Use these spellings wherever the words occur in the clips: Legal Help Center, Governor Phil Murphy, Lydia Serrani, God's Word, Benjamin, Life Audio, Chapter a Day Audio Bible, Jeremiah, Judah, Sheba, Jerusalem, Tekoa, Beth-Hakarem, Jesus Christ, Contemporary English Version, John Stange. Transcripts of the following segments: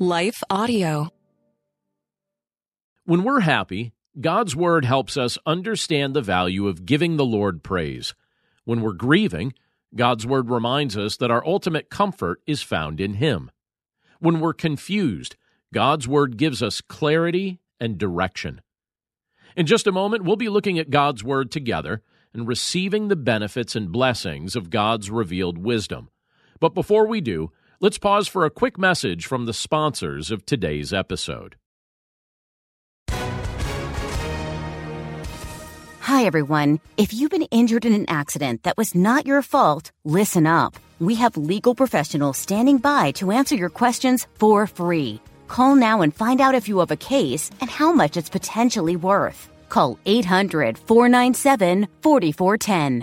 Life Audio. When we're happy, God's Word helps us understand the value of giving the Lord praise. When we're grieving, God's Word reminds us that our ultimate comfort is found in Him. When we're confused, God's Word gives us clarity and direction. In just a moment, we'll be looking at God's Word together and receiving the benefits and blessings of God's revealed wisdom. But before we do, let's pause for a quick message from the sponsors of today's episode. Hi, everyone. If you've been injured in an accident that was not your fault, listen up. We have legal professionals standing by to answer your questions for free. Call now and find out if you have a case and how much it's potentially worth. Call 800-497-4410.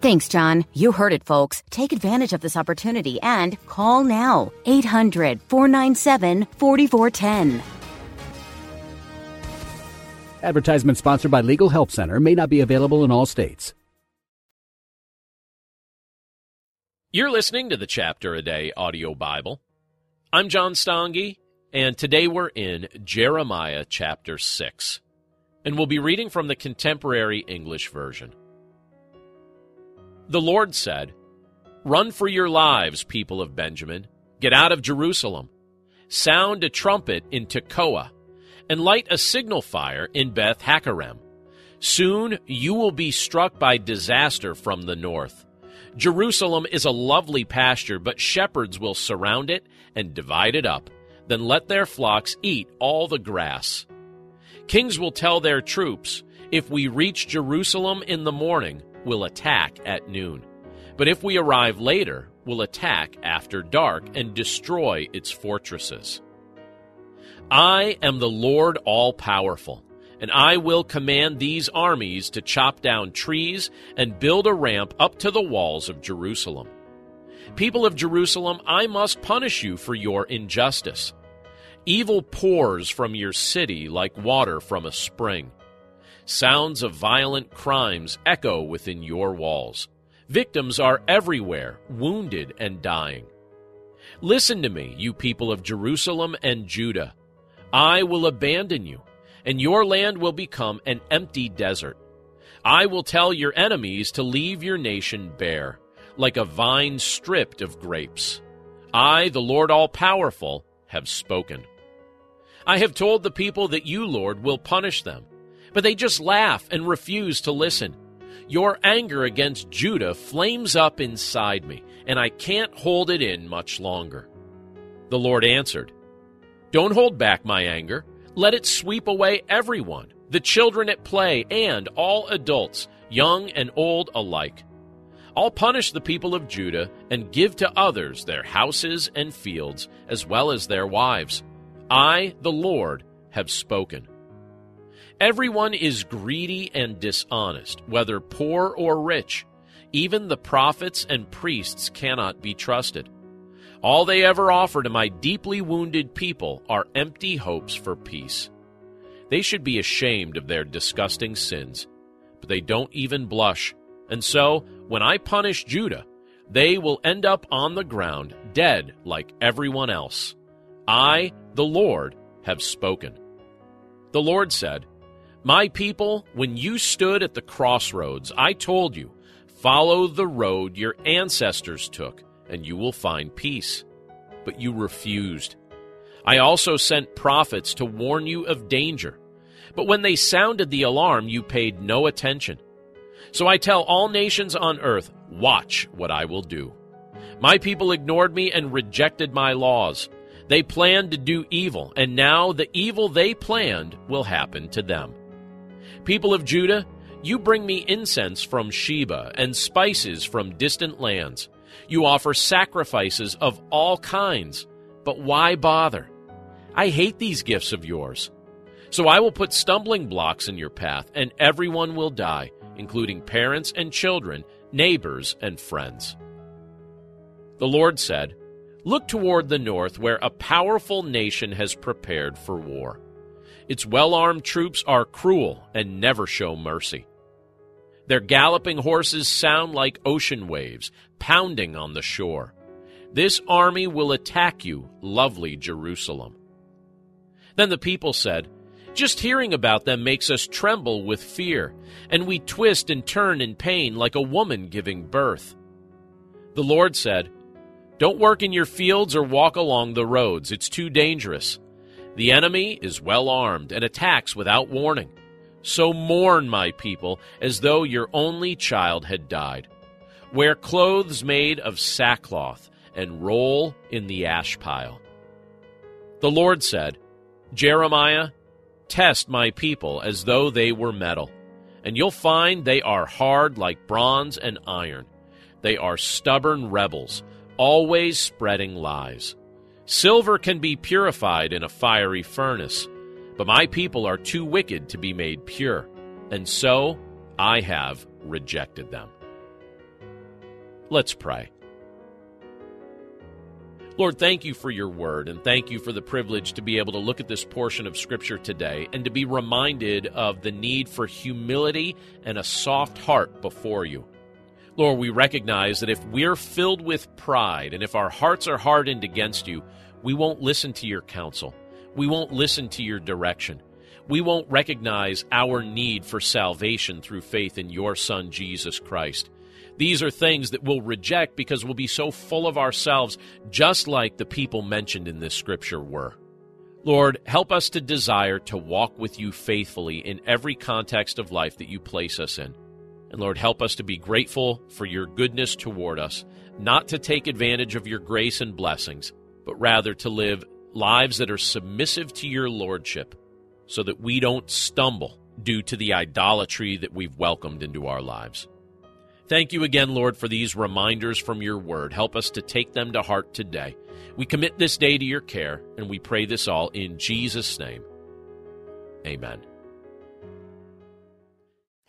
Thanks, John. You heard it, folks. Take advantage of this opportunity and call now. 800-497-4410. Advertisement sponsored by Legal Help Center may not be available in all states. You're listening to the Chapter a Day Audio Bible. I'm John Stange, and today we're in Jeremiah chapter 6, and we'll be reading from the Contemporary English Version. The Lord said, "Run for your lives, people of Benjamin. Get out of Jerusalem. Sound a trumpet in Tekoa, and light a signal fire in Beth-Hakarem. Soon you will be struck by disaster from the north. Jerusalem is a lovely pasture, but shepherds will surround it and divide it up. Then let their flocks eat all the grass. Kings will tell their troops, 'If we reach Jerusalem in the morning, we'll attack at noon. But if we arrive later, we'll attack after dark and destroy its fortresses.' I am the Lord all-powerful, and I will command these armies to chop down trees and build a ramp up to the walls of Jerusalem. People of Jerusalem, I must punish you for your injustice. Evil pours from your city like water from a spring. Sounds of violent crimes echo within your walls. Victims are everywhere, wounded and dying. Listen to me, you people of Jerusalem and Judah. I will abandon you, and your land will become an empty desert. I will tell your enemies to leave your nation bare, like a vine stripped of grapes. I, the Lord all-powerful, have spoken. I have told the people that you, Lord, will punish them, but they just laugh and refuse to listen. Your anger against Judah flames up inside me, and I can't hold it in much longer." The Lord answered, "Don't hold back my anger. Let it sweep away everyone, the children at play and all adults, young and old alike. I'll punish the people of Judah and give to others their houses and fields, as well as their wives. I, the Lord, have spoken. Everyone is greedy and dishonest, whether poor or rich. Even the prophets and priests cannot be trusted. All they ever offer to my deeply wounded people are empty hopes for peace. They should be ashamed of their disgusting sins, but they don't even blush. And so, when I punish Judah, they will end up on the ground, dead like everyone else. I, the Lord, have spoken." The Lord said, "My people, when you stood at the crossroads, I told you, 'Follow the road your ancestors took, and you will find peace.' But you refused. I also sent prophets to warn you of danger, but when they sounded the alarm, you paid no attention. So I tell all nations on earth, 'Watch what I will do.' My people ignored me and rejected my laws. They planned to do evil, and now the evil they planned will happen to them. People of Judah, you bring me incense from Sheba and spices from distant lands. You offer sacrifices of all kinds, but why bother? I hate these gifts of yours. So I will put stumbling blocks in your path, and everyone will die, including parents and children, neighbors and friends. The Lord said, Look toward the north, where a powerful nation has prepared for war. Its well-armed troops are cruel and never show mercy. Their galloping horses sound like ocean waves, pounding on the shore. This army will attack you, lovely Jerusalem. Then the people said, Just hearing about them makes us tremble with fear, and we twist and turn in pain like a woman giving birth. The Lord said, Don't work in your fields or walk along the roads. It's too dangerous. The enemy is well armed and attacks without warning. So mourn, my people, as though your only child had died. Wear clothes made of sackcloth and roll in the ash pile. The Lord said, Jeremiah, test my people as though they were metal, and you'll find they are hard like bronze and iron. They are stubborn rebels, always spreading lies. Silver can be purified in a fiery furnace, but my people are too wicked to be made pure, and so I have rejected them. Let's pray. Lord, thank you for your word, and thank you for the privilege to be able to look at this portion of Scripture today and to be reminded of the need for humility and a soft heart before you. Lord, we recognize that if we're filled with pride and if our hearts are hardened against you, we won't listen to your counsel. We won't listen to your direction. We won't recognize our need for salvation through faith in your Son, Jesus Christ. These are things that we'll reject because we'll be so full of ourselves, just like the people mentioned in this scripture were. Lord, help us to desire to walk with you faithfully in every context of life that you place us in. And Lord, help us to be grateful for your goodness toward us, not to take advantage of your grace and blessings, but rather to live lives that are submissive to your lordship so that we don't stumble due to the idolatry that we've welcomed into our lives. Thank you again, Lord, for these reminders from your word. Help us to take them to heart today. We commit this day to your care, and we pray this all in Jesus' name. Amen.